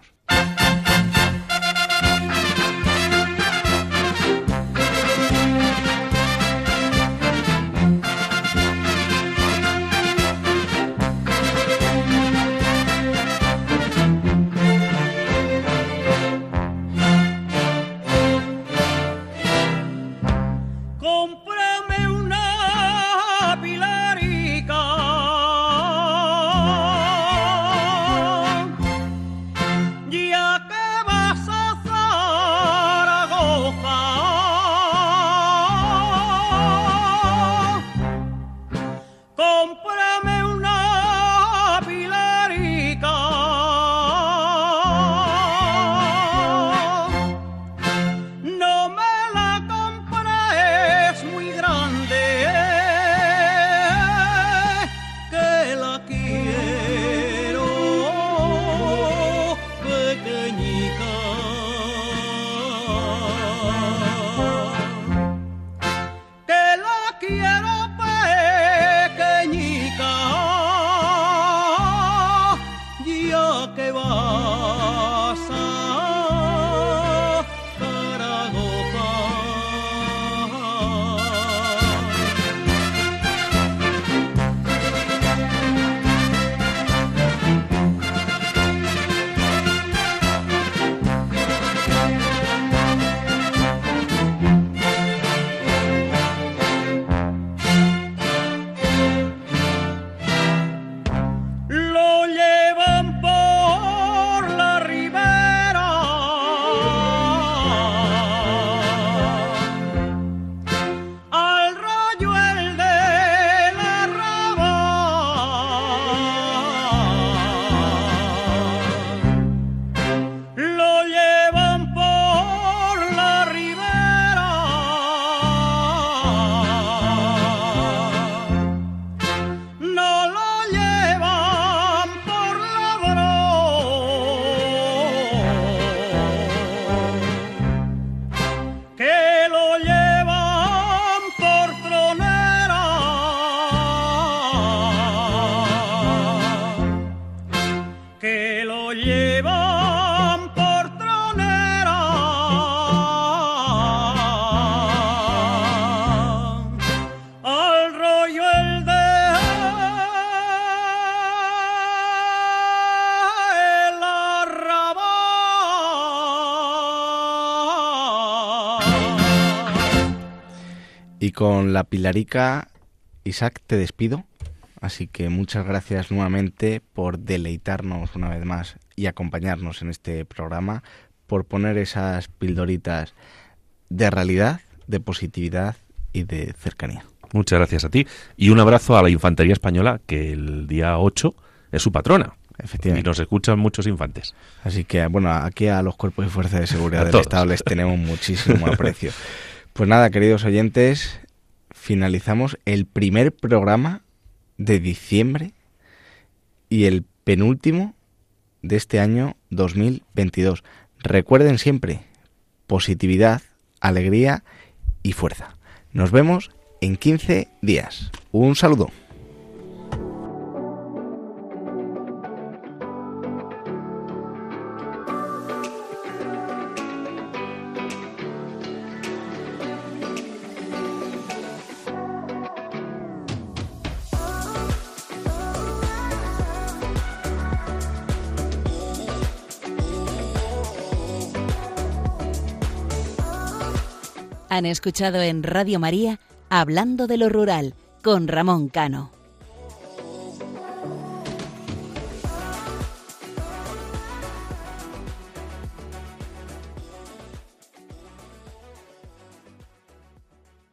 Y con la pilarica, Isaac, te despido. Así que muchas gracias nuevamente por deleitarnos una vez más y acompañarnos en este programa, por poner esas pildoritas de realidad, de positividad y de cercanía. Muchas gracias a ti. Y un abrazo a la Infantería Española, que el día 8 es su patrona. Efectivamente. Y nos escuchan muchos infantes. Así que, bueno, aquí a los Cuerpos y Fuerzas de Seguridad del Estado les tenemos muchísimo aprecio. Pues nada, queridos oyentes, finalizamos el primer programa de diciembre y el penúltimo de este año 2022. Recuerden siempre, positividad, alegría y fuerza. Nos vemos en 15 días. Un saludo. Han escuchado en Radio María Hablando de lo Rural con Ramón Cano.